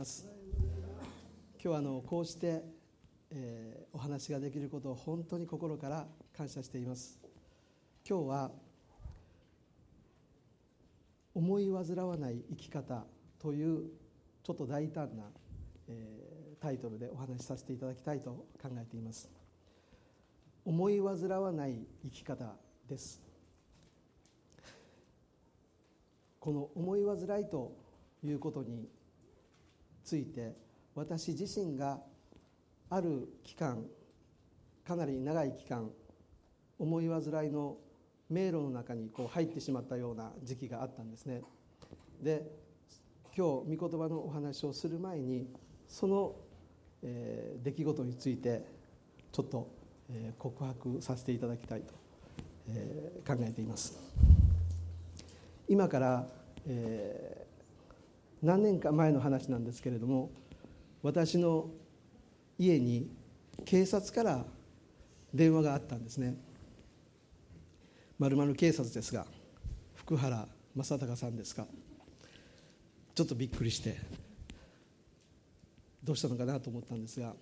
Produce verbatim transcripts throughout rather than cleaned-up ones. ます。今日あのこうして、えー、お話ができることを本当に心から感謝しています。今日は思い煩わない生き方というちょっと大胆な、えー、タイトルでお話しさせていただきたいと考えています。思い煩わない生き方です。この思い煩いということについて、私自身がある期間、かなり長い期間、思い煩いの迷路の中にこう入ってしまったような時期があったんですね。で、今日御言葉のお話をする前に、その、えー、出来事についてちょっと、えー、告白させていただきたいと、えー、考えています。今から、えー、何年か前の話なんですけれども、私の家に警察から電話があったんですね。〇〇警察ですが、福原正孝さんですか。ちょっとびっくりして、どうしたのかなと思ったんですが、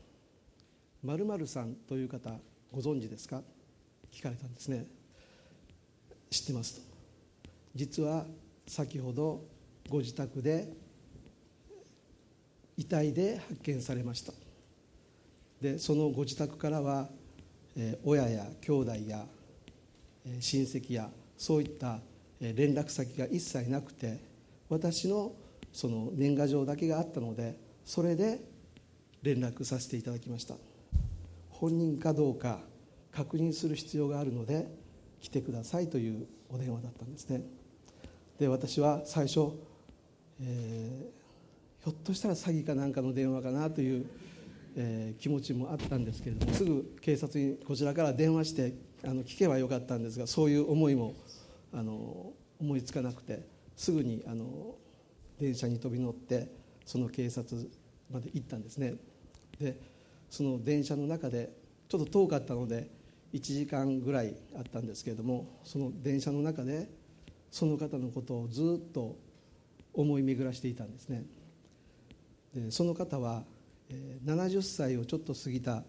〇〇さんという方ご存知ですか？聞かれたんですね。知ってますと。実は先ほどご自宅で遺体で発見されました。で、そのご自宅からは、えー、親や兄弟や、えー、親戚やそういった、えー、連絡先が一切なくて、私のその年賀状だけがあったので、それで連絡させていただきました。本人かどうか確認する必要があるので来てくださいというお電話だったんですね。で、私は最初、えー、ひょっとしたら詐欺かなんかの電話かなという、えー、気持ちもあったんですけれども、すぐ警察にこちらから電話してあの聞けばよかったんですが、そういう思いもあの思いつかなくて、すぐにあの電車に飛び乗ってその警察まで行ったんですね。で、その電車の中でちょっと遠かったのでいちじかんぐらいあったんですけれども、その電車の中でその方のことをずっと思い巡らしていたんですね。で、その方はななじゅっさいをちょっと過ぎた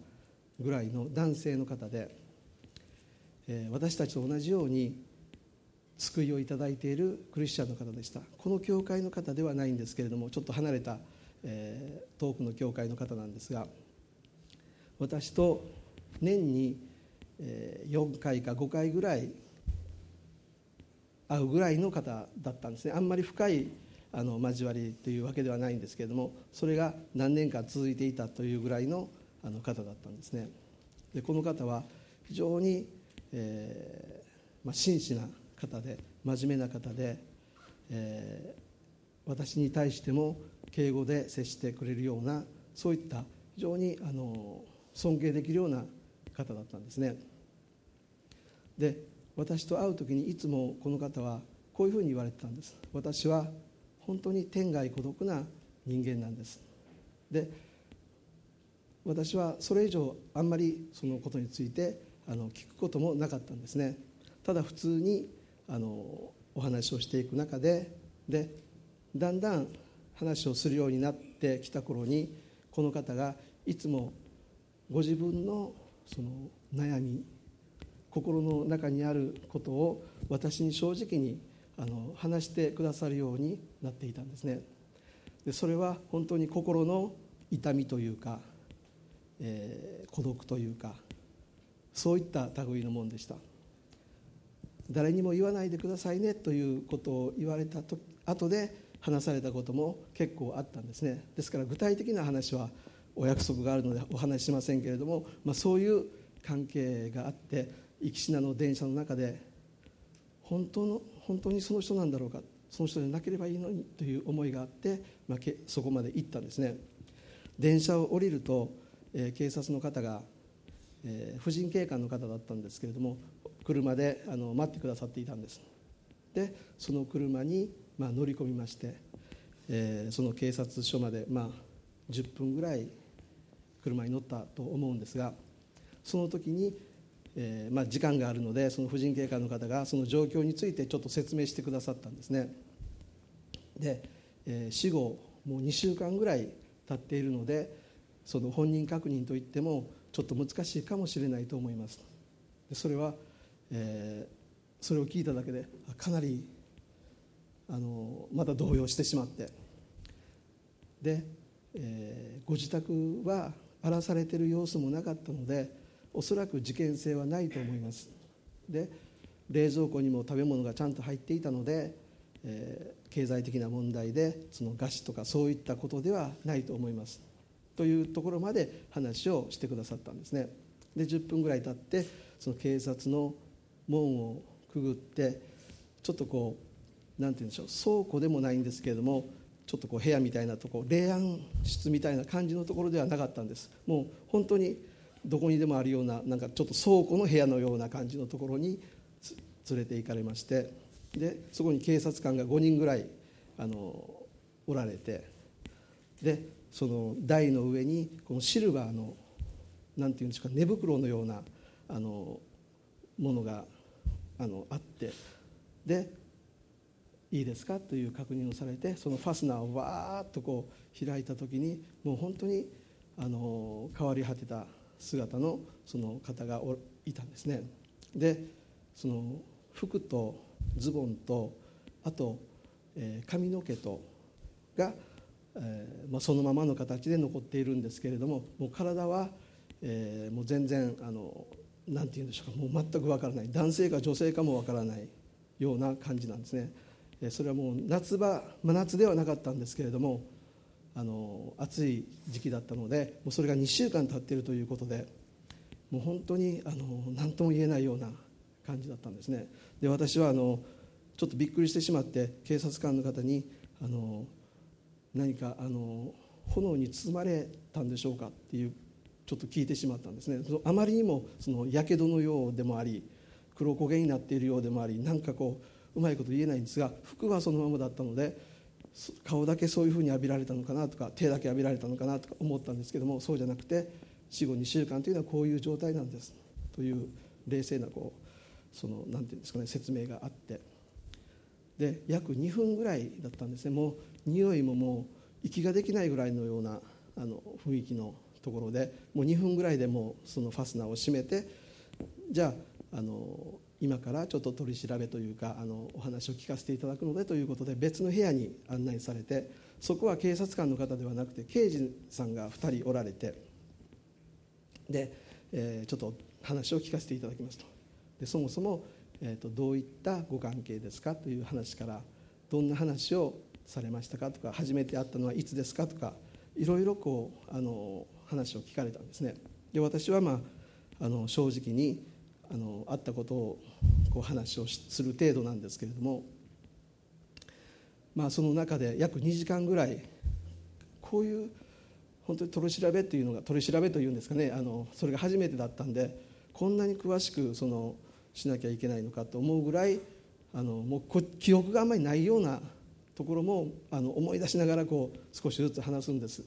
ぐらいの男性の方で、私たちと同じように救いをいただいているクリスチャンの方でした。この教会の方ではないんですけれども、ちょっと離れた遠くの教会の方なんですが、私と年によんかいかごかいぐらい会うぐらいの方だったんですね。あんまり深いあの交わりというわけではないんですけれども、それが何年か続いていたというぐらいのあの方だったんですね。で、この方は非常に、えーまあ、真摯な方で真面目な方で、えー、私に対しても敬語で接してくれるような、そういった非常にあの尊敬できるような方だったんですね。で、私と会うときにいつもこの方はこういうふうに言われてたんです。私は本当に天涯孤独な人間なんです。で、私はそれ以上あんまりそのことについてあの聞くこともなかったんですね。ただ普通にあのお話をしていく中ででだんだん話をするようになってきた頃に、この方がいつもご自分のその悩み、心の中にあることを私に正直にあの話してくださるようになっていたんですね。で、それは本当に心の痛みというか、えー、孤独というか、そういった類のもんでした。誰にも言わないでくださいねということを言われたと後で話されたことも結構あったんですね。ですから具体的な話はお約束があるのでお話ししませんけれども、まあ、そういう関係があって、生き品の電車の中で本当の本当にその人なんだろうか、その人でなければいいのにという思いがあって、まあ、けそこまで行ったんですね。電車を降りると、えー、警察の方が、えー、婦人警官の方だったんですけれども、車であの待ってくださっていたんです。で、その車に、まあ、乗り込みまして、えー、その警察署まで、まあ、じゅっぷんぐらい車に乗ったと思うんですが、その時に、えーまあ、時間があるので、その婦人警官の方がその状況についてちょっと説明してくださったんですね。で、えー、死後もうにしゅうかんぐらい立っているので、その本人確認といってもちょっと難しいかもしれないと思います。それは、えー、それを聞いただけでかなりあのまた動揺してしまって、で、えー、ご自宅は荒らされている様子もなかったので、おそらく事件性はないと思います。で、冷蔵庫にも食べ物がちゃんと入っていたので、えー、経済的な問題でその餓死とかそういったことではないと思いますというところまで話をしてくださったんですね。で、じゅっぷんぐらい経って、その警察の門をくぐって、ちょっとこうなんて言うんでしょう、倉庫でもないんですけれども、ちょっとこう部屋みたいなところ、霊安室みたいな感じのところではなかったんです。もう本当にどこにでもあるような、なんかちょっと倉庫の部屋のような感じのところに連れて行かれまして、でそこに警察官がごにんぐらいあのおられて、でその台の上にこのシルバーのなんていうんですか、寝袋のようなあのものが あのあって、でいいですかという確認をされて、そのファスナーをわーっとこう開いた時に、もう本当にあの変わり果てた姿のその方がいたんですね。でその服とズボンとあと、えー、髪の毛とが、えーまあ、そのままの形で残っているんですけれども、もう体は、えー、もう全然あのなんて言うんでしょうか、もう全くわからない、男性か女性かもわからないような感じなんですね。それはもう夏場、真夏ではなかったんですけれども、あの暑い時期だったので、もうそれがにしゅうかん経っているということで、もう本当にあの何とも言えないような感じだったんですね。で、私はあのちょっとびっくりしてしまって、警察官の方にあの何かあの炎に包まれたんでしょうかっていうちょっと聞いてしまったんですね。あまりにもその火傷のようでもあり、黒焦げになっているようでもあり、なんかこううまいこと言えないんですが、服はそのままだったので、顔だけそういうふうに浴びられたのかなとか、手だけ浴びられたのかなとか思ったんですけども、そうじゃなくて死後にしゅうかんというのはこういう状態なんですという冷静なこうそのなんていうんですかね、説明があって、で約にふんぐらいだったんですね。もう匂いももう息ができないぐらいのようなあの雰囲気のところで、もうにふんぐらいでもうそのファスナーを閉めて、じゃああの今からちょっと取り調べというかあのお話を聞かせていただくのでということで、別の部屋に案内されて、そこは警察官の方ではなくて刑事さんがふたりおられて、で、えー、ちょっと話を聞かせていただきますと。でそもそも、えー、とどういったご関係ですかという話から、どんな話をされましたかとか、初めて会ったのはいつですかとか、いろいろこうあの話を聞かれたんですね。で私は、まあ、あの正直にあの会ったことをこう話をする程度なんですけれども、まあその中で約にじかんぐらい、こういう本当に取り調べというのが、取り調べというんですかね、あのそれが初めてだったんで、こんなに詳しくそのしなきゃいけないのかと思うぐらい、あのもう記憶があんまりないようなところもあの思い出しながらこう少しずつ話すんです。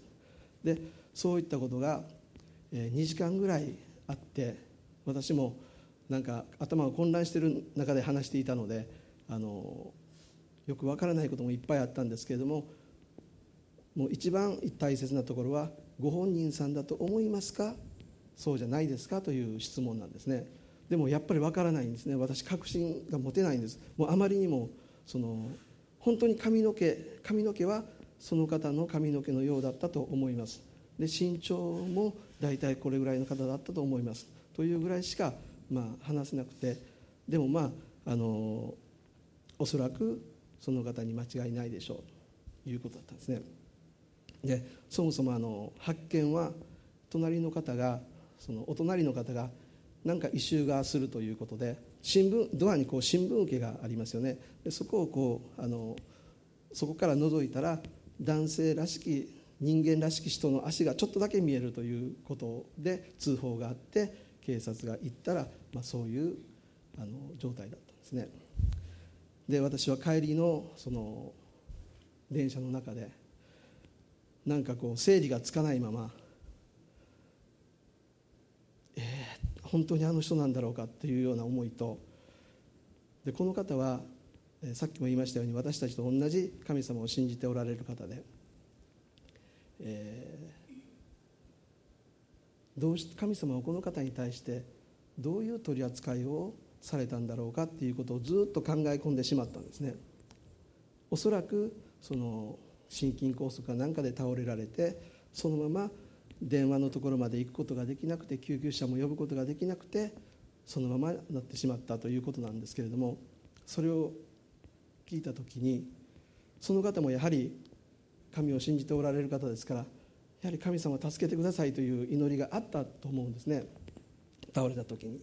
でそういったことがにじかんぐらいあって、私もなんか頭が混乱している中で話していたので、あのよくわからないこともいっぱいあったんですけれども、もう一番大切なところは、ご本人さんだと思いますか、そうじゃないですかという質問なんですね。でもやっぱりわからないんですね。私確信が持てないんです。もうあまりにもその本当に髪の毛髪の毛はその方の髪の毛のようだったと思います。で身長もだいたいこれぐらいの方だったと思いますというぐらいしかまあ、話せなくて、でもまああのおそらくその方に間違いないでしょうということだったんですね。でそもそもあの発見は、隣の方がそのお隣の方が何か異臭がするということで、新聞ドアにこう新聞受けがありますよね。でそこをこうあのそこから覗いたら、男性らしき人間らしき人の足がちょっとだけ見えるということで通報があって、警察が行ったら、まあ、そういうあの状態だったんですね。で私は帰りのその電車の中で、なんかこう整理がつかないまま、えー、本当にあの人なんだろうかっていうような思いと、でこの方はさっきも言いましたように、私たちと同じ神様を信じておられる方で、えどうして神様はこの方に対してどういう取り扱いをされたんだろうかっていうことをずっと考え込んでしまったんですね。おそらくその心筋梗塞かなんかで倒れられて、そのまま電話のところまで行くことができなくて、救急車も呼ぶことができなくて、そのままなってしまったということなんですけれども、それを聞いたときに、その方もやはり神を信じておられる方ですから、やはり神様助けてくださいという祈りがあったと思うんですね。倒れたときに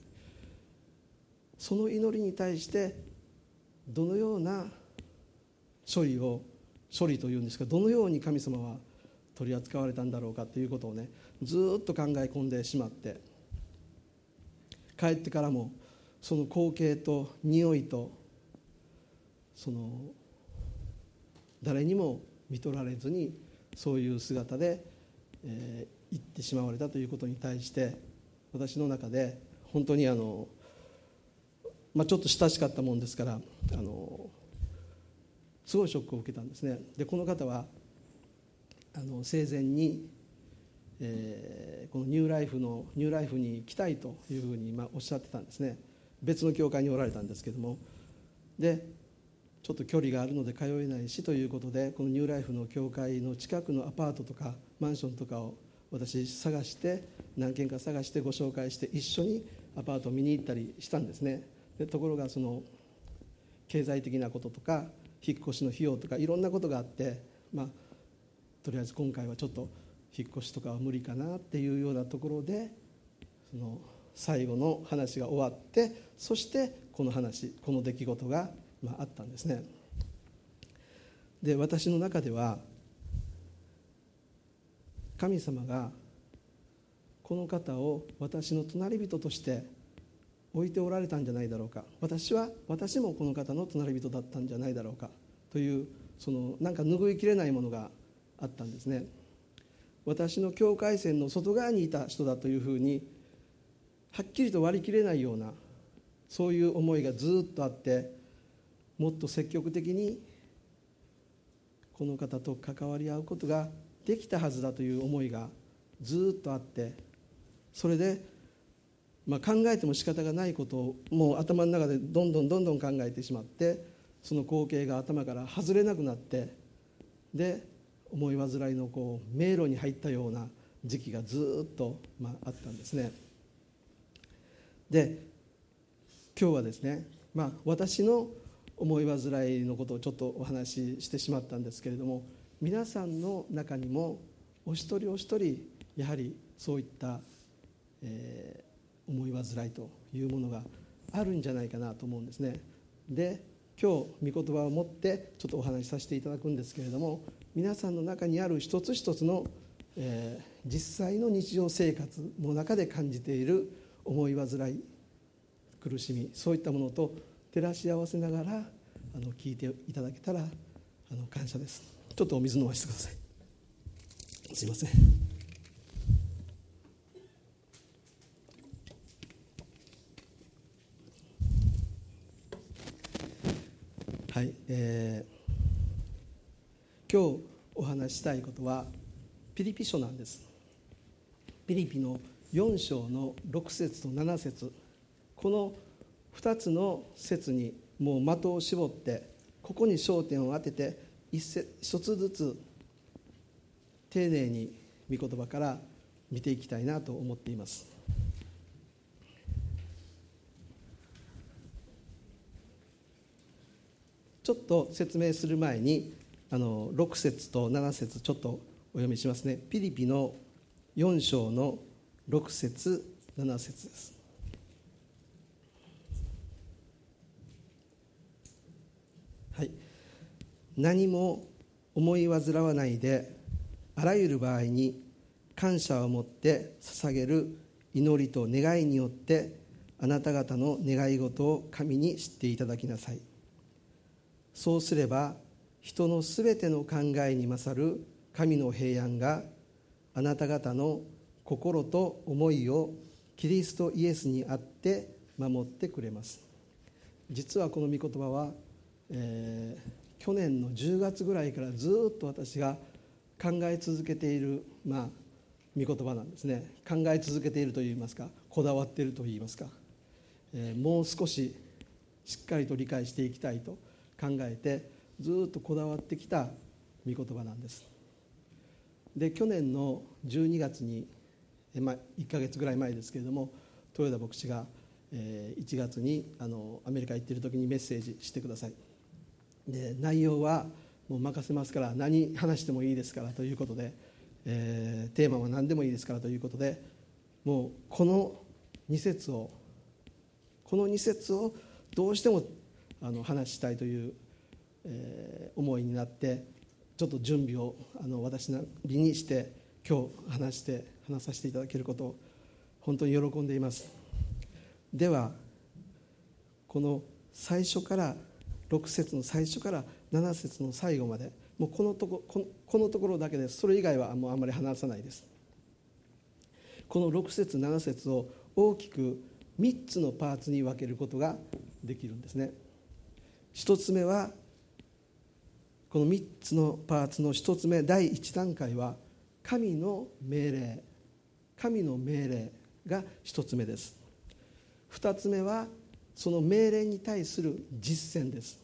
その祈りに対してどのような処理を処理というんですが、どのように神様は取り扱われたんだろうかということをね、ずっと考え込んでしまって、帰ってからもその光景と匂いと、その誰にも見とられずにそういう姿で、えー、行ってしまわれたということに対して、私の中で本当にあの、まあ、ちょっと親しかったもんですから、あのすごいショックを受けたんですね。でこの方はあの生前に、えー、このニューライフのニューライフに来たいというふうに、まあ、おっしゃってたんですね。別の教会におられたんですけども、でちょっと距離があるので通えないしということで、このニューライフの教会の近くのアパートとかマンションとかを私探して、何軒か探してご紹介して、一緒にアパートを見に行ったりしたんですね。でところがその経済的なこととか引っ越しの費用とかいろんなことがあって、まあ、とりあえず今回はちょっと引っ越しとかは無理かなっていうようなところで、その最後の話が終わって、そしてこの話、この出来事がまあ、あったんですね。で私の中では、神様がこの方を私の隣人として置いておられたんじゃないだろうか、私は私もこの方の隣人だったんじゃないだろうかという、そのなんか拭いきれないものがあったんですね。私の境界線の外側にいた人だというふうにはっきりと割り切れないような、そういう思いがずっとあって、もっと積極的にこの方と関わり合うことができたはずだという思いがずっとあって、それで、まあ、考えても仕方がないことをもう頭の中でどんどんどんどん考えてしまって、その光景が頭から外れなくなって、で思い煩いのこう迷路に入ったような時期がずっと、まあ、あったんですね。で今日はですね、まあ、私の思い煩いのことをちょっとお話ししてしまったんですけれども、皆さんの中にもお一人お一人、やはりそういった、えー、思い煩いというものがあるんじゃないかなと思うんですね。で今日御言葉を持ってちょっとお話しさせていただくんですけれども、皆さんの中にある一つ一つの、えー、実際の日常生活の中で感じている思い煩い、苦しみ、そういったものと照らし合わせながらあの聞いていただけたらあの感謝です。ちょっとお水飲ませてください。すいません。はい、えー、今日お話ししたいことはピリピ書なんです。ピリピのよん章のろく節となな節、このふたつの節にもう的を絞って、ここに焦点を当てて、一節一つずつ丁寧に御言葉から見ていきたいなと思っています。ちょっと説明する前にあのろく節となな節ちょっとお読みしますね。ピリピのよん章のろく節なな節です。はい、何も思い煩わないで、あらゆる場合に感謝を持って捧げる祈りと願いによってあなた方の願い事を神に知っていただきなさい。そうすれば人のすべての考えに勝る神の平安があなた方の心と思いをキリストイエスにあって守ってくれます。実はこの御言葉はえー、去年のじゅうがつぐらいからずっと私が考え続けている、まあ、御言葉なんですね。考え続けているといいますか、こだわっているといいますか、えー、もう少ししっかりと理解していきたいと考えてずっとこだわってきた御言葉なんです。で、去年のじゅうにがつに、まあ、いっかげつぐらい前ですけれども、豊田牧師がいちがつにあのアメリカ行っている時にメッセージしてください。で、内容はもう任せますから、何話してもいいですからということで、えー、テーマは何でもいいですからということで、もうこのに節をこのに節をどうしてもあの話したいという、えー、思いになって、ちょっと準備をあの私なりにして今日話して話させていただけることを本当に喜んでいます。では、この最初からろく節の最初からなな節の最後まで、もうこのとこ、この、このところだけです。それ以外はもうあんまり話さないです。このろく節なな節を大きくみっつのパーツに分けることができるんですね。ひとつめは、このみっつのパーツのひとつめ、だいいち段階は神の命令、神の命令がひとつめです。ふたつめはその命令に対する実践です。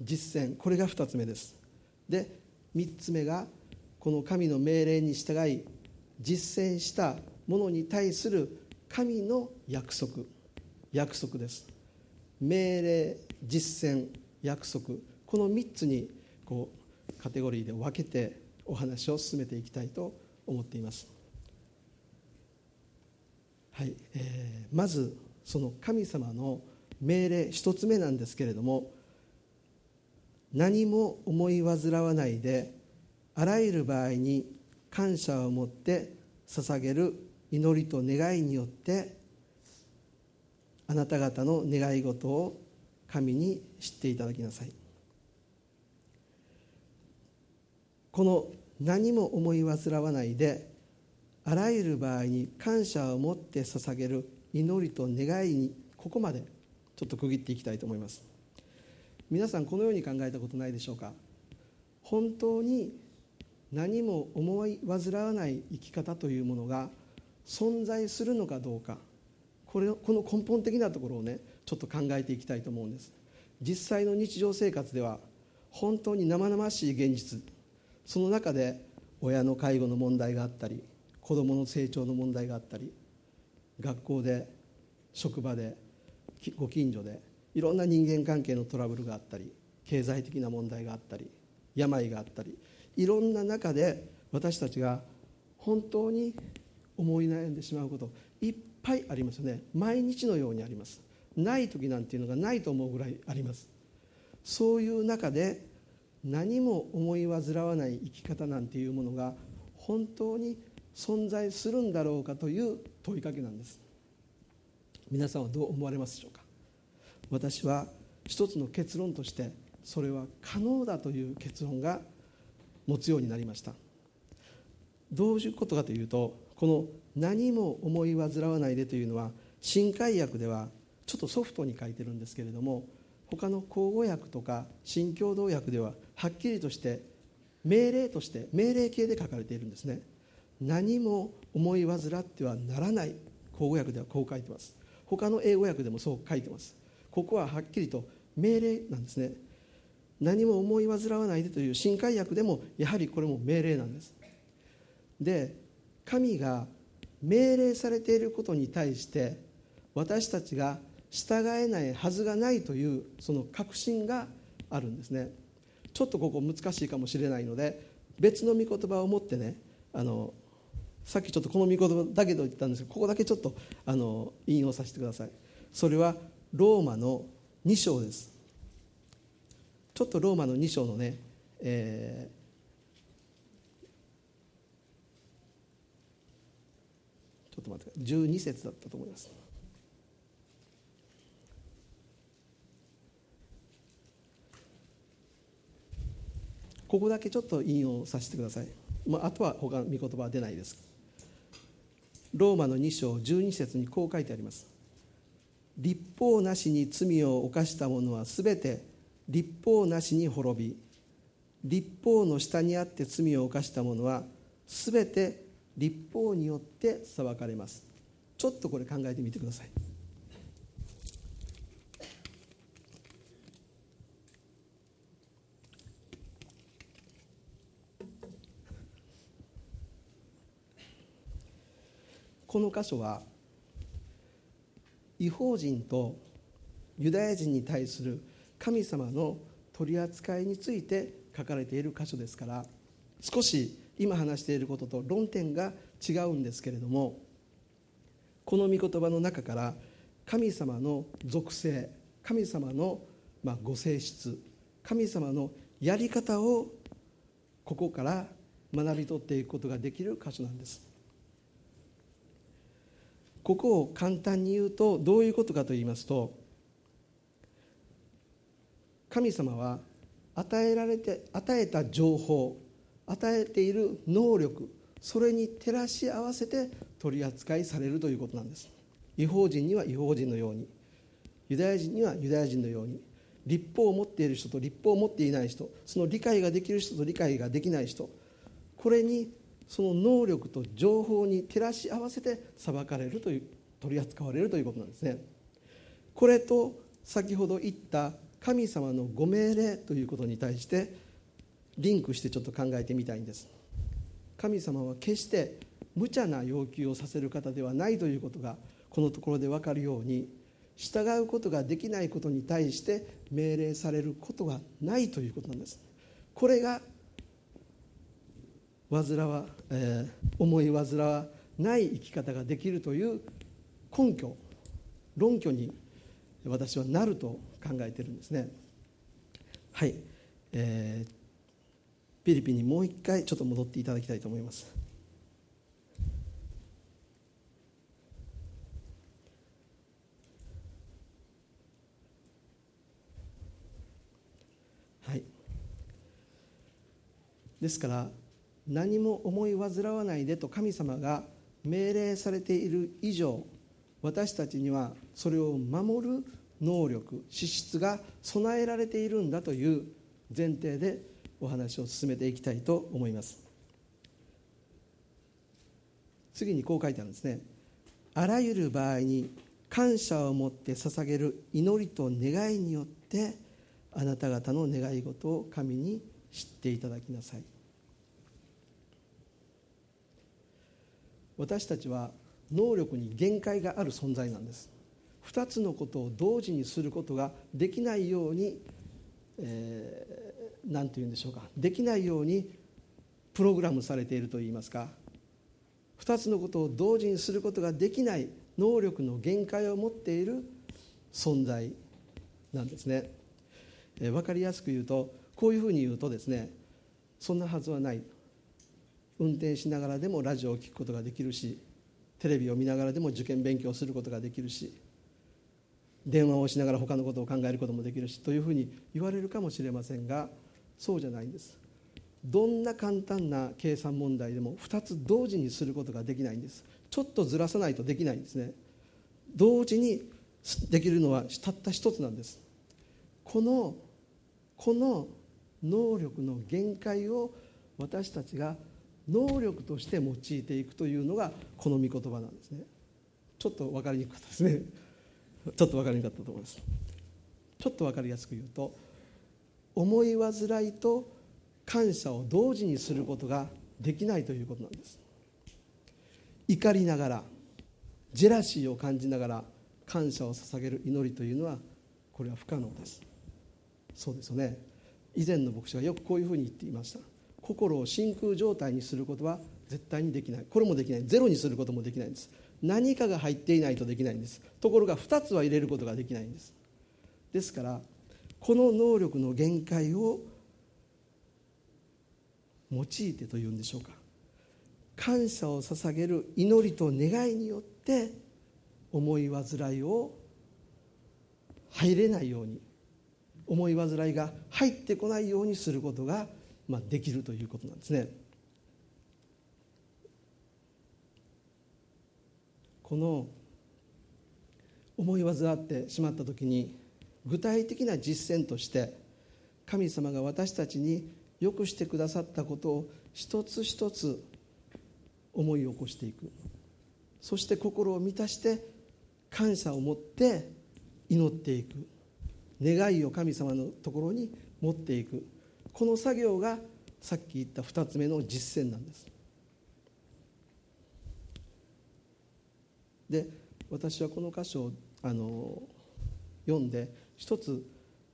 実践、これがふたつめです。で、みっつめがこの神の命令に従い実践したものに対する神の約束、約束です。命令、実践、約束、このみっつにこうカテゴリーで分けてお話を進めていきたいと思っています。はい、えー、まずその神様の命令ひとつめなんですけれども、何も思い煩わないであらゆる場合に感謝を持って捧げる祈りと願いによってあなた方の願い事を神に知っていただきなさい。この何も思い煩わないであらゆる場合に感謝を持って捧げる祈りと願いに、ここまでちょっと区切っていきたいと思います。皆さん、このように考えたことないでしょうか。本当に何も思い煩わない生き方というものが存在するのかどうか、これ、この根本的なところをね、ちょっと考えていきたいと思うんです。実際の日常生活では本当に生々しい現実、その中で親の介護の問題があったり、子どもの成長の問題があったり、学校で、職場で、ご近所でいろんな人間関係のトラブルがあったり、経済的な問題があったり、病があったり、いろんな中で私たちが本当に思い悩んでしまうこといっぱいありますよね。毎日のようにあります。ない時なんていうのがないと思うぐらいあります。そういう中で何も思い煩わない生き方なんていうものが本当に存在するんだろうかという問いかけなんです。皆さんはどう思われますでしょうか。私は一つの結論として、それは可能だという結論が持つようになりました。どういうことかというと、この何も思い煩わないでというのは、新海訳ではちょっとソフトに書いてるんですけれども、他の口語訳とか新共同訳でははっきりとして命令として、命令形で書かれているんですね。何も思い煩ってはならない、口語訳ではこう書いてます。他の英語訳でもそう書いてます。ここははっきりと命令なんですね。何も思い煩わないでという新海訳でも、やはりこれも命令なんです。で、神が命令されていることに対して私たちが従えないはずがないという、その確信があるんですね。ちょっとここ難しいかもしれないので、別の御言葉を持ってね、あのさっきちょっとこの御言葉だけど言ったんですけど、ここだけちょっとあの引用させてください。それはローマのに章です。ちょっとローマのに章のね、えー、ちょっと待ってください。じゅうに節だったと思います。ここだけちょっと引用させてください。まあ、あとは他の御言葉は出ないです。ローマのに章じゅうに節にこう書いてあります。律法なしに罪を犯した者はすべて律法なしに滅び、律法の下にあって罪を犯した者はすべて律法によって裁かれます。ちょっとこれ考えてみてください。この箇所は異邦人とユダヤ人に対する神様の取り扱いについて書かれている箇所ですから、少し今話していることと論点が違うんですけれども、この御言葉の中から神様の属性、神様のまあご性質、神様のやり方をここから学び取っていくことができる箇所なんです。ここを簡単に言うとどういうことかと言いますと、神様は与えられて与えた情報、与えている能力、それに照らし合わせて取り扱いされるということなんです。異邦人には異邦人のように、ユダヤ人にはユダヤ人のように、律法を持っている人と律法を持っていない人、その理解ができる人と理解ができない人、これにその能力と情報に照らし合わせて裁かれるという、取り扱われるということなんですね。これと先ほど言った神様のご命令ということに対してリンクしてちょっと考えてみたいんです。神様は決して無茶な要求をさせる方ではないということがこのところで分かるように、従うことができないことに対して命令されることがないということなんです。これが煩わ、えー、思い煩わない生き方ができるという根拠、論拠に私はなると考えているんですね。はい、えー、ピリピにもう一回ちょっと戻っていただきたいと思います。はい、ですから何も思い煩わないでと神様が命令されている以上、私たちにはそれを守る能力、資質が備えられているんだという前提でお話を進めていきたいと思います。次にこう書いてあるんですね。あらゆる場合に感謝を持って捧げる祈りと願いによってあなた方の願い事を神に知っていただきなさい。私たちは能力に限界がある存在なんです。ふたつのことを同時にすることができないように、えー、なんていうんでしょうか、できないようにプログラムされているといいますか、ふたつのことを同時にすることができない能力の限界を持っている存在なんですね。えー、分かりやすく言うと、こういうふうに言うとですね、そんなはずはない、運転しながらでもラジオを聞くことができるし、テレビを見ながらでも受験勉強することができるし、電話をしながら他のことを考えることもできるしというふうに言われるかもしれませんが、そうじゃないんです。どんな簡単な計算問題でもふたつ同時にすることができないんです。ちょっとずらさないとできないんですね。同時にできるのはたったひとつなんです。このこの能力の限界を私たちが能力として用いていくというのがこの御言葉なんですね。ちょっと分かりにくかったですね。ちょっと分かりにくかったと思います。ちょっと分かりやすく言うと、思い煩いと感謝を同時にすることができないということなんです。怒りながら、ジェラシーを感じながら感謝を捧げる祈りというのは、これは不可能です。そうですよね。以前の牧師はよくこういうふうに言っていました。心を真空状態にすることは絶対にできない。これもできない。ゼロにすることもできないんです。何かが入っていないとできないんです。ところがふたつは入れることができないんです。ですからこの能力の限界を用いてというんでしょうか、感謝を捧げる祈りと願いによって思い煩いを入れないように、思い煩いが入ってこないようにすることがまあ、できるということなんですね。この思い煩ってしまったときに、具体的な実践として神様が私たちによくしてくださったことを一つ一つ思いを起こしていく。そして心を満たして感謝を持って祈っていく。願いを神様のところに持っていく。この作業がさっき言ったふたつめの実践なんです。で、私はこの箇所をあの読んで一つ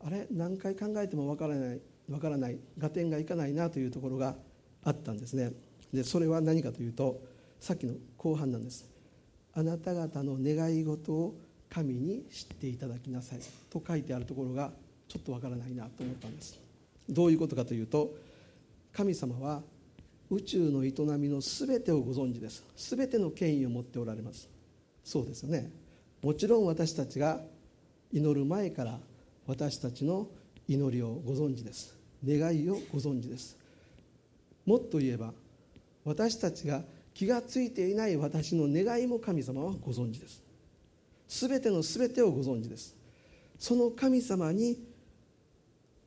あれ何回考えてもわからないわからない合点がいかないなというところがあったんですね。で、それは何かというと、さっきの後半なんです。あなた方の願い事を神に知っていただきなさいと書いてあるところがちょっとわからないなと思ったんです。どういうことかというと、神様は宇宙の営みのすべてをご存知です。すべての権威を持っておられます。そうですよね。もちろん私たちが祈る前から私たちの祈りをご存知です。願いをご存知です。もっと言えば、私たちが気がついていない私の願いも神様はご存知です。すべてのすべてをご存知です。その神様に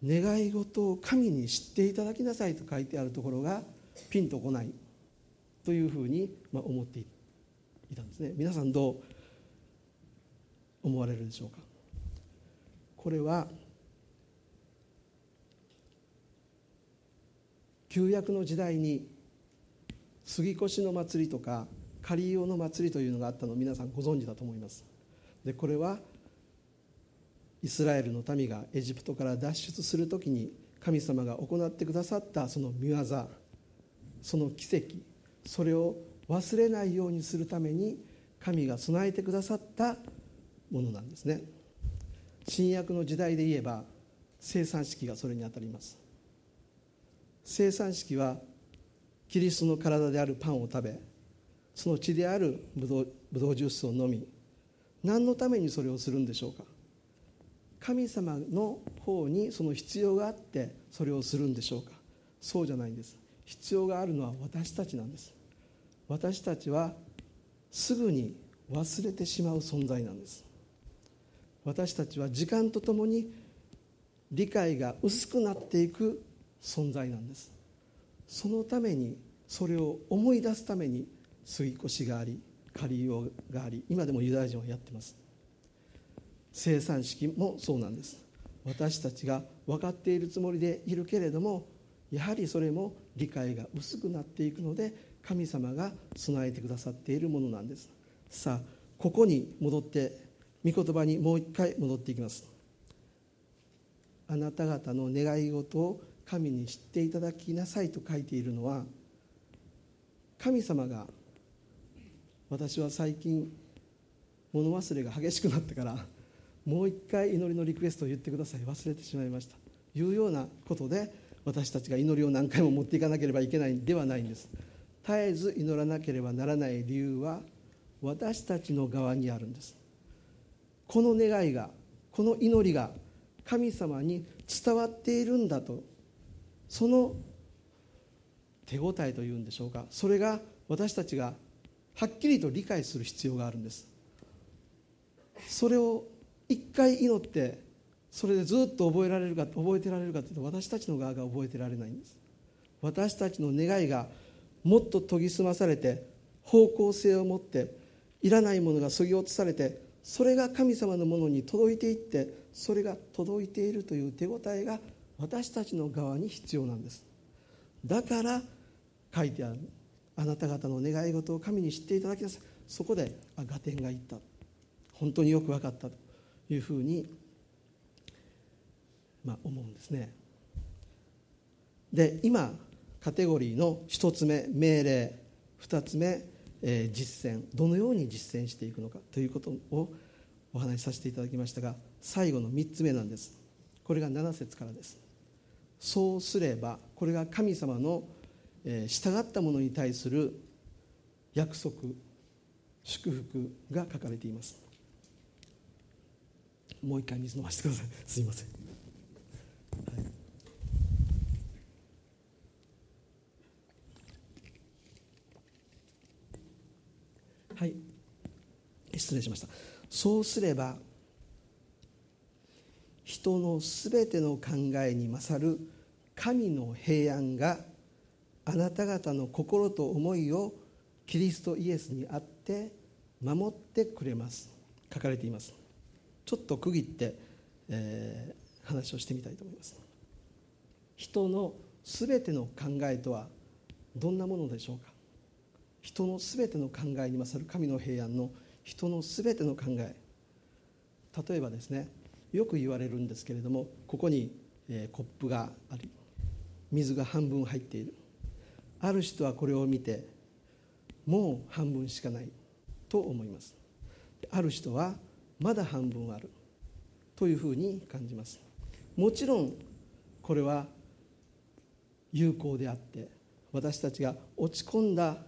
願い事を神に知っていただきなさいと書いてあるところがピンとこないというふうに思っていたんですね。皆さんどう思われるでしょうか。これは旧約の時代に杉越の祭りとか狩用の祭りというのがあったのを皆さんご存知だと思います。で、これはイスラエルの民がエジプトから脱出するときに神様が行ってくださったその御業、その奇跡、それを忘れないようにするために神が備えてくださったものなんですね。新約の時代で言えば聖餐式がそれにあたります。聖餐式はキリストの体であるパンを食べ、その血であるブドウ、ブドウジュースを飲み、何のためにそれをするんでしょうか。神様の方にその必要があってそれをするんでしょうか。そうじゃないんです。必要があるのは私たちなんです。私たちはすぐに忘れてしまう存在なんです。私たちは時間とともに理解が薄くなっていく存在なんです。そのために、それを思い出すために杉越があり、狩り用があり、今でもユダヤ人はやってます。生産式もそうなんです。私たちが分かっているつもりでいるけれども、やはりそれも理解が薄くなっていくので神様が備えてくださっているものなんです。さあ、ここに戻って、御言葉にもう一回戻っていきます。あなた方の願い事を神に知っていただきなさいと書いているのは、神様が、私は最近物忘れが激しくなったからもう一回祈りのリクエストを言ってください、忘れてしまいました、いうようなことで私たちが祈りを何回も持っていかなければいけないんではないんです。絶えず祈らなければならない理由は私たちの側にあるんです。この願いが、この祈りが神様に伝わっているんだと、その手応えというんでしょうか、それが私たちがはっきりと理解する必要があるんです。それを一回祈ってそれでずっと覚えられるか覚えてられるかというと、私たちの側が覚えてられないんです。私たちの願いがもっと研ぎ澄まされて、方向性を持って、いらないものが削ぎ落とされて、それが神様のものに届いていって、それが届いているという手応えが私たちの側に必要なんです。だから書いてある、あなた方の願い事を神に知っていただきなさい。そこで合点がいった、本当によく分かったというふうに、まあ、思うんですね。で、今カテゴリーのひとつめ命令、ふたつめ、えー、実践、どのように実践していくのかということをお話しさせていただきましたが、最後のみっつめなんです。これがなな節からです。そうすれば、これが神様の、えー、従ったものに対する約束、祝福が書かれています。もう一回水飲ませてください。すいません、はい、はい、失礼しました。そうすれば人のすべての考えに勝る神の平安があなた方の心と思いをキリストイエスにあって守ってくれます、書かれています。ちょっと区切って、えー、話をしてみたいと思います。人のすべての考えとはどんなものでしょうか。人のすべての考えに勝る神の平安の人のすべての考え、例えばですね、よく言われるんですけれども、ここに、えー、コップがあり、水が半分入っている。ある人はこれを見て、もう半分しかないと思います。ある人はまだ半分あるというふうに感じます。もちろんこれは有効であって、私たちが落ち込んだ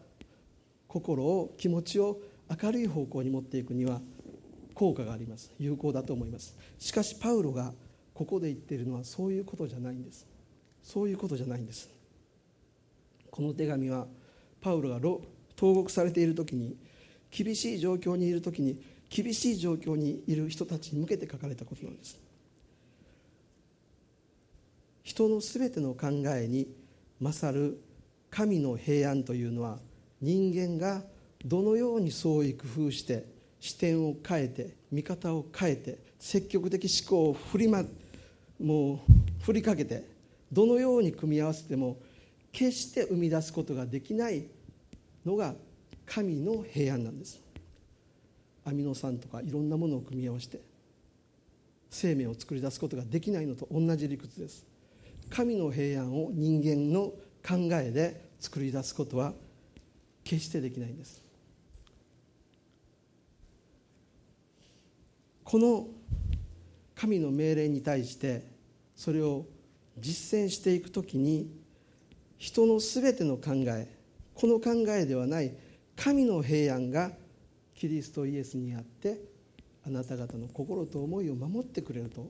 心を、気持ちを明るい方向に持っていくには効果があります。有効だと思います。しかしパウロがここで言っているのはそういうことじゃないんです。そういうことじゃないんです。この手紙はパウロが投獄されているときに、厳しい状況にいるときに、厳しい状況にいる人たちに向けて書かれたことなんです。人のすべての考えに勝る神の平安というのは、人間がどのように創意工夫して視点を変えて、見方を変えて、積極的思考を振り、ま、もう振りかけて、どのように組み合わせても決して生み出すことができないのが神の平安なんです。アミノ酸とかいろんなものを組み合わせて生命を作り出すことができないのと同じ理屈です。神の平安を人間の考えで作り出すことは決してできないんです。この神の命令に対してそれを実践していくときに、人のすべての考え、この考えではない神の平安がキリストイエスにあってあなた方の心と思いを守ってくれると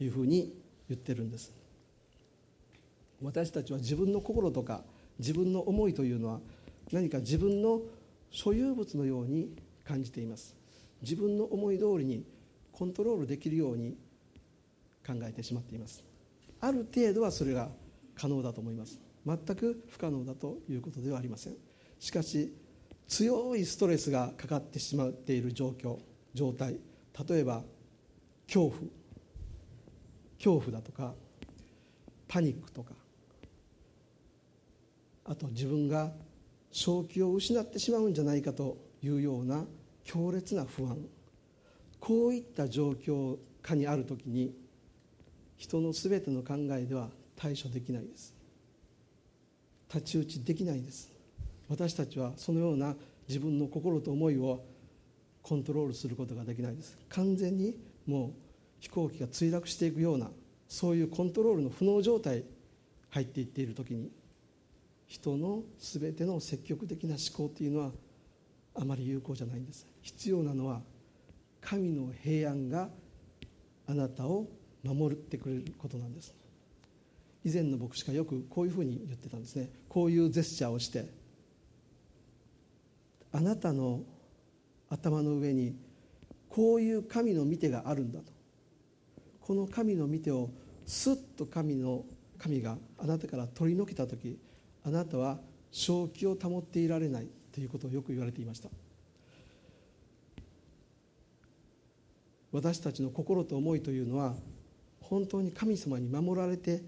いうふうに言ってるんです。私たちは自分の心とか自分の思いというのは何か自分の所有物のように感じています。自分の思い通りにコントロールできるように考えてしまっています。ある程度はそれが可能だと思います。全く不可能だということではありません。しかし強いストレスがかかってしまっている状況、状態、例えば恐怖、恐怖だとかパニックとか、あと自分が正気を失ってしまうんじゃないかというような強烈な不安、こういった状況下にあるときに、人のすべての考えでは対処できないです。太刀打ちできないです。私たちはそのような自分の心と思いをコントロールすることができないです。完全にもう飛行機が墜落していくような、そういうコントロールの不能状態入っていっているときに、人のすべての積極的な思考というのはあまり有効じゃないんです。必要なのは神の平安があなたを守ってくれることなんです。以前の牧師がよくこういうふうに言ってたんですね。こういうジェスチャーをして、あなたの頭の上にこういう神の御手があるんだと、この神の御手をスッと神の神があなたから取り除けたとき、あなたは正気を保っていられないということをよく言われていました。私たちの心と思いというのは本当に神様に守られて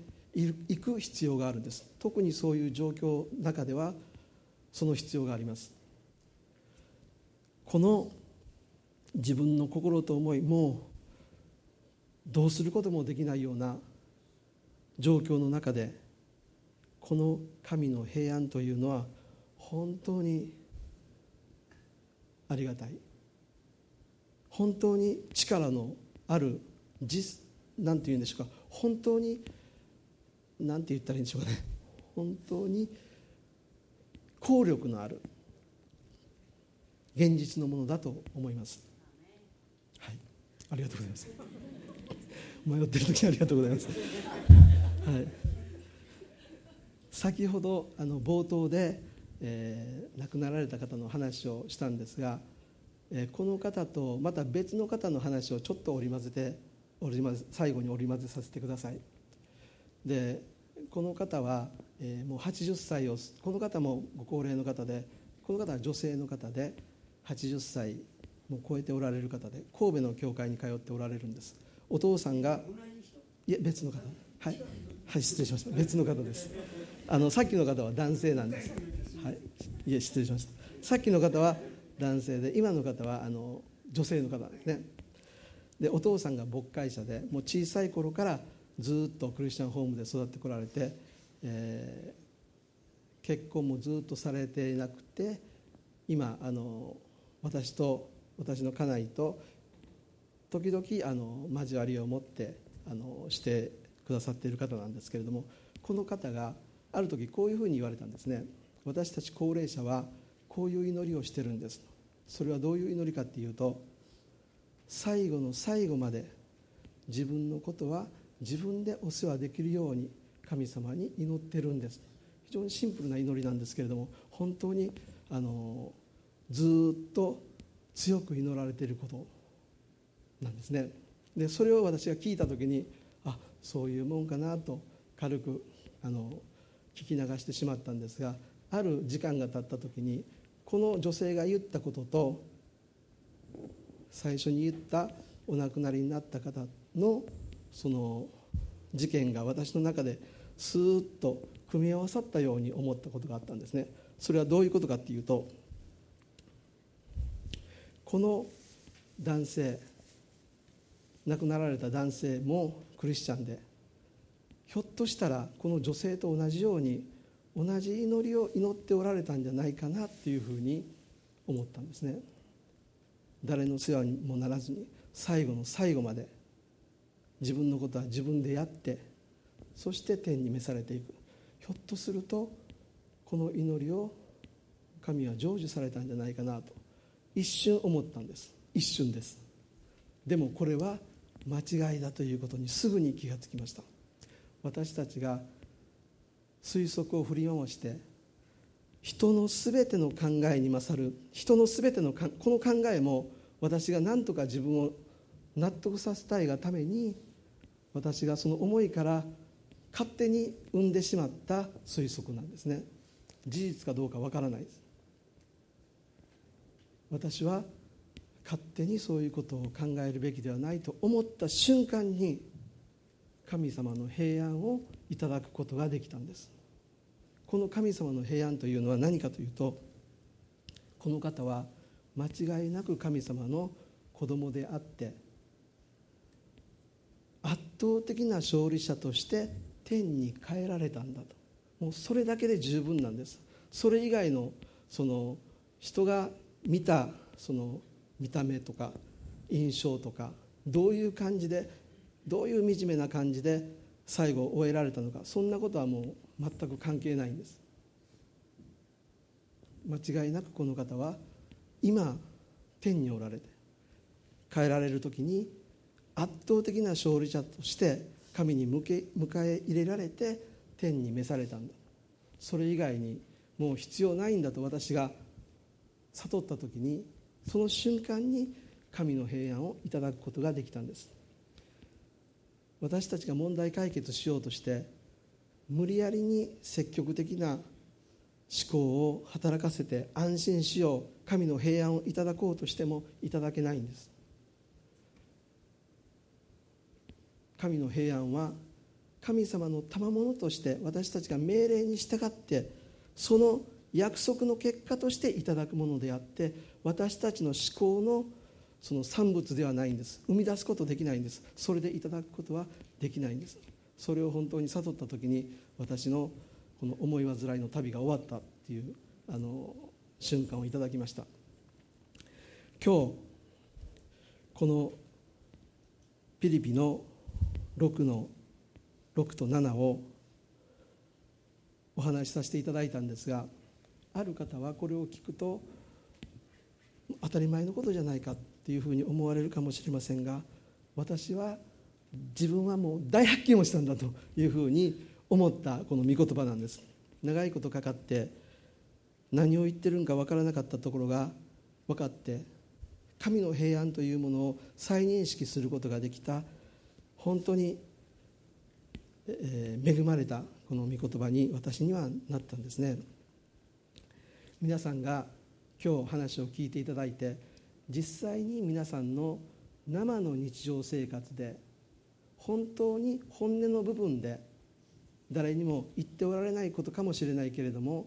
いく必要があるんです。特にそういう状況の中ではその必要があります。この自分の心と思い、もうどうすることもできないような状況の中で、この神の平安というのは本当にありがたい、本当に力のある、何て言うんでしょうか、本当に何て言ったらいいんでしょうかね、本当に効力のある現実のものだと思います。はい、ありがとうございます。迷ってる時ありがとうございます。はい。先ほどあの冒頭で、えー、亡くなられた方の話をしたんですが、えー、この方とまた別の方の話をちょっと織り交ぜて織り交ぜ最後に織り交ぜさせてください。でこの方は、えー、もうはちじゅっさいを、この方もご高齢の方でこの方は女性の方ではちじゅっさいも超えておられる方で、神戸の教会に通っておられるんです。お父さんが、いや別の方、はい、はい、失礼しました、別の方です。あのさっきの方は男性なんです、はい、いや失礼しました、さっきの方は男性で、今の方はあの女性の方ですね。でお父さんが牧会者で、もう小さい頃からずっとクリスチャンホームで育ってこられて、えー、結婚もずっとされていなくて、今あの私と私の家内と時々あの交わりを持ってあのしてくださっている方なんですけれども、この方がある時こういうふうに言われたんですね。私たち高齢者はこういう祈りをしてるんです。それはどういう祈りかっていうと、最後の最後まで自分のことは自分でお世話できるように神様に祈ってるんです。非常にシンプルな祈りなんですけれども、本当にあのずっと強く祈られていることなんですね。でそれを私が聞いたときに、あ、そういうもんかなと軽くあの聞き流してしまったんですが、ある時間が経ったときに、この女性が言ったことと最初に言ったお亡くなりになった方のその事件が私の中でスーッと組み合わさったように思ったことがあったんですね。それはどういうことかっていうと、この男性、亡くなられた男性もクリスチャンで、ひょっとしたらこの女性と同じように同じ祈りを祈っておられたんじゃないかなっていうふうに思ったんですね。誰の世話にもならずに最後の最後まで自分のことは自分でやって、そして天に召されていく。ひょっとするとこの祈りを神は成就されたんじゃないかなと一瞬思ったんです。一瞬です。でもこれは間違いだということにすぐに気がつきました。私たちが推測を振り回して、人のすべての考えに勝る、人のすべてのか、この考えも私が何とか自分を納得させたいがために、私がその思いから勝手に生んでしまった推測なんですね。事実かどうかわからないです。私は勝手にそういうことを考えるべきではないと思った瞬間に、神様の平安をいただくことができたんです。この神様の平安というのは何かというと、この方は間違いなく神様の子供であって、圧倒的な勝利者として天に帰られたんだと。もうそれだけで十分なんです。それ以外のその人が見たその見た目とか印象とか、どういう感じで、どういう惨めな感じで最後終えられたのか、そんなことはもう全く関係ないんです。間違いなくこの方は今天におられて、帰られる時に圧倒的な勝利者として神に迎え入れられて天に召されたんだ、それ以外にもう必要ないんだと私が悟った時に、その瞬間に神の平安をいただくことができたんです。私たちが問題解決しようとして無理やりに積極的な思考を働かせて安心しよう、神の平安をいただこうとしてもいただけないんです。神の平安は神様の賜物として、私たちが命令に従ってその約束の結果としていただくものであって、私たちの思考のその産物ではないんです。生み出すことできないんです。それでいただくことはできないんです。それを本当に悟った時に、私のこの思い煩いの旅が終わったっていうあの瞬間をいただきました。今日このピリピのろくのろくとななをお話しさせていただいたんですが、ある方はこれを聞くと当たり前のことじゃないかっていうふうに思われるかもしれませんが、私は自分はもう大発見をしたんだというふうに思ったこの御言葉なんです。長いことかかって何を言ってるんか分からなかったところが分かって、神の平安というものを再認識することができた、本当に恵まれたこの御言葉に私にはなったんですね。皆さんが今日話を聞いていただいて、実際に皆さんの生の日常生活で本当に本音の部分で誰にも言っておられないことかもしれないけれども、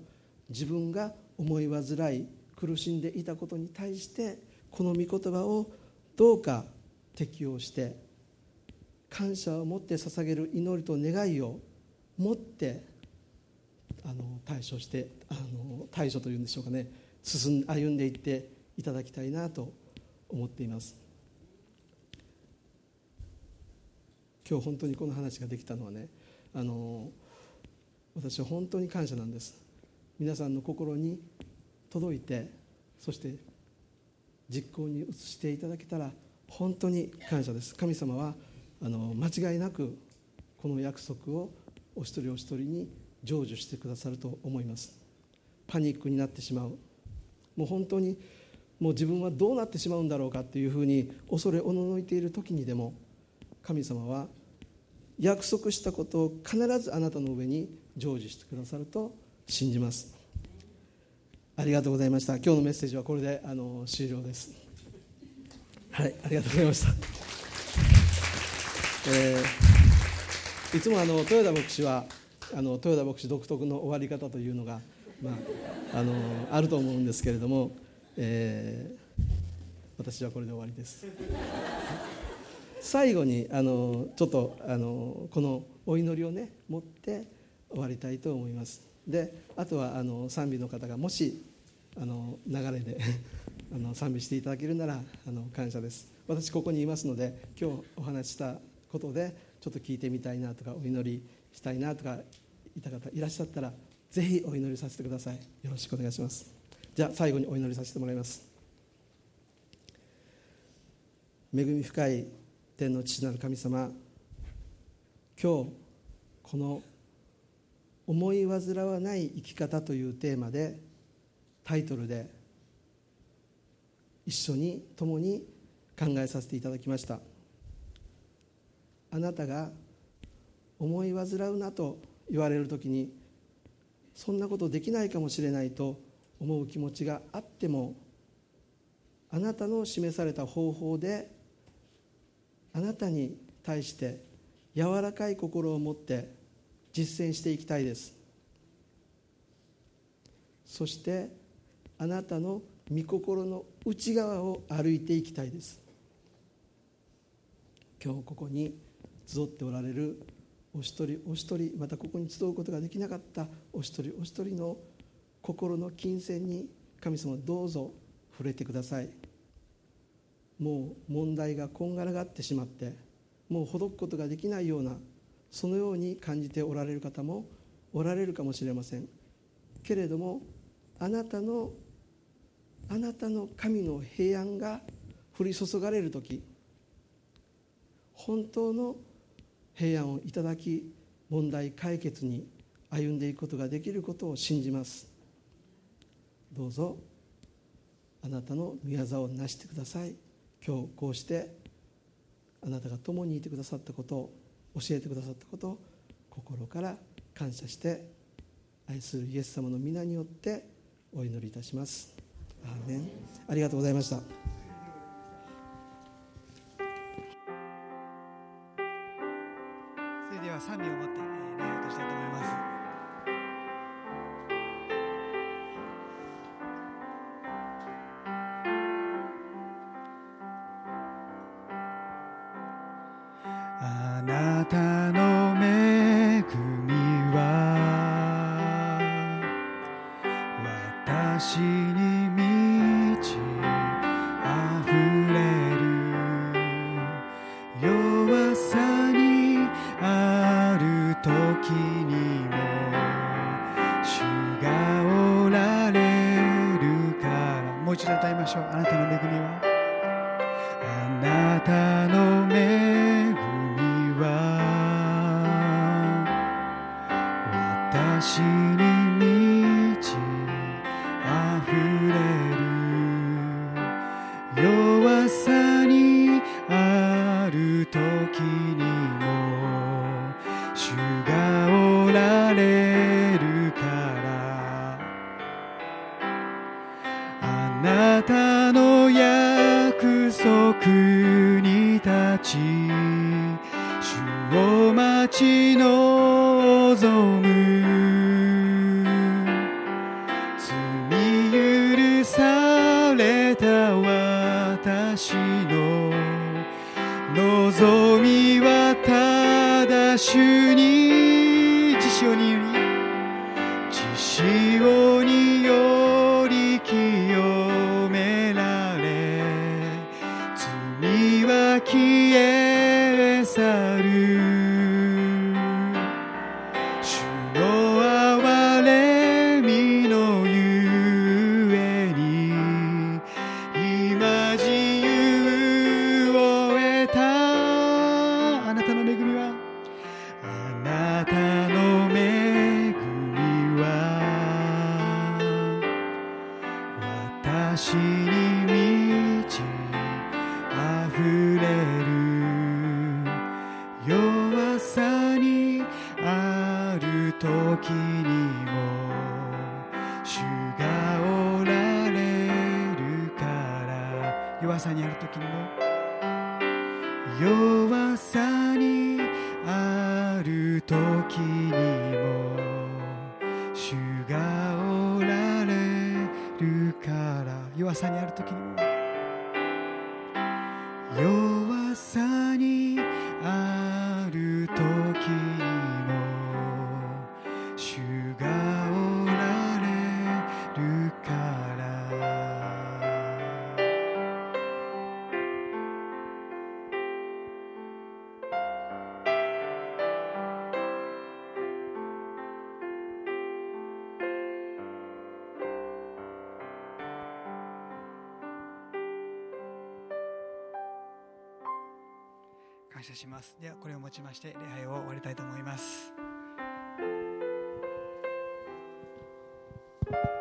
自分が思い煩い苦しんでいたことに対してこの御言葉をどうか適用して感謝を持って捧げる祈りと願いを持ってあの対処してあの対処というんでしょうかね、進ん歩んでいっていただきたいなと思っています。今日本当にこの話ができたのはね、あの私は本当に感謝なんです。皆さんの心に届いて、そして実行に移していただけたら本当に感謝です。神様はあの間違いなくこの約束をお一人お一人に成就してくださると思います。パニックになってしまう、もう本当にもう自分はどうなってしまうんだろうかっていうふうに恐れおののいている時にでも、神様は約束したことを必ずあなたの上に成就してくださると信じます。ありがとうございました。今日のメッセージはこれであの終了です。はい、ありがとうございました。えー、いつもあの豊田牧師はあの豊田牧師独特の終わり方というのが、まあ、あのあると思うんですけれども、えー、私はこれで終わりです。最後にあのちょっとあのこのお祈りをね持って終わりたいと思います。であとはあの賛美の方がもしあの流れであの賛美していただけるならあの感謝です。私ここにいますので、今日お話したことでちょっと聞いてみたいなとかお祈りしたいなとかいた方いらっしゃったら、ぜひお祈りさせてください。よろしくお願いします。じゃあ最後にお祈りさせてもらいます。恵み深い天の父なる神様、今日この思い煩わない生き方というテーマでタイトルで一緒に共に考えさせていただきました。あなたが思い煩うなと言われるときに、そんなことできないかもしれないと思う気持ちがあっても、あなたの示された方法であなたに対して柔らかい心を持って実践していきたいです。そしてあなたの御心の内側を歩いていきたいです。今日ここに集っておられるお一人お一人、またここに集うことができなかったお一人お一人の心の琴線に神様どうぞ触れてください。もう問題がこんがらがってしまって、もうほどくことができないような、そのように感じておられる方もおられるかもしれませんけれども、あなたのあなたの神の平安が降り注がれるとき、本当の平安をいただき、問題解決に歩んでいくことができることを信じます。どうぞあなたの御業をなしてください。今日こうしてあなたが共にいてくださったことを、教えてくださったことを心から感謝して、愛するイエス様の皆によってお祈りいたします。アーメン。ありがとうございました。あなたの約束に立ち、主を待ち望む。罪許された私の望みはただ主に、血潮により血潮により清められ、罪は消え去る。主の憐れみのゆえに今自由を得た。あなたの恵みはあなたの恵みは私に満ちあふれる。弱さにある時にも主がおられるから。弱さにある時にも、弱さにある時にも主がおられるから。弱さにある時にも、弱さにある時にも主がおられるから。感謝します。ではこれをもちまして礼拝を終わりたいと思います。Thank you.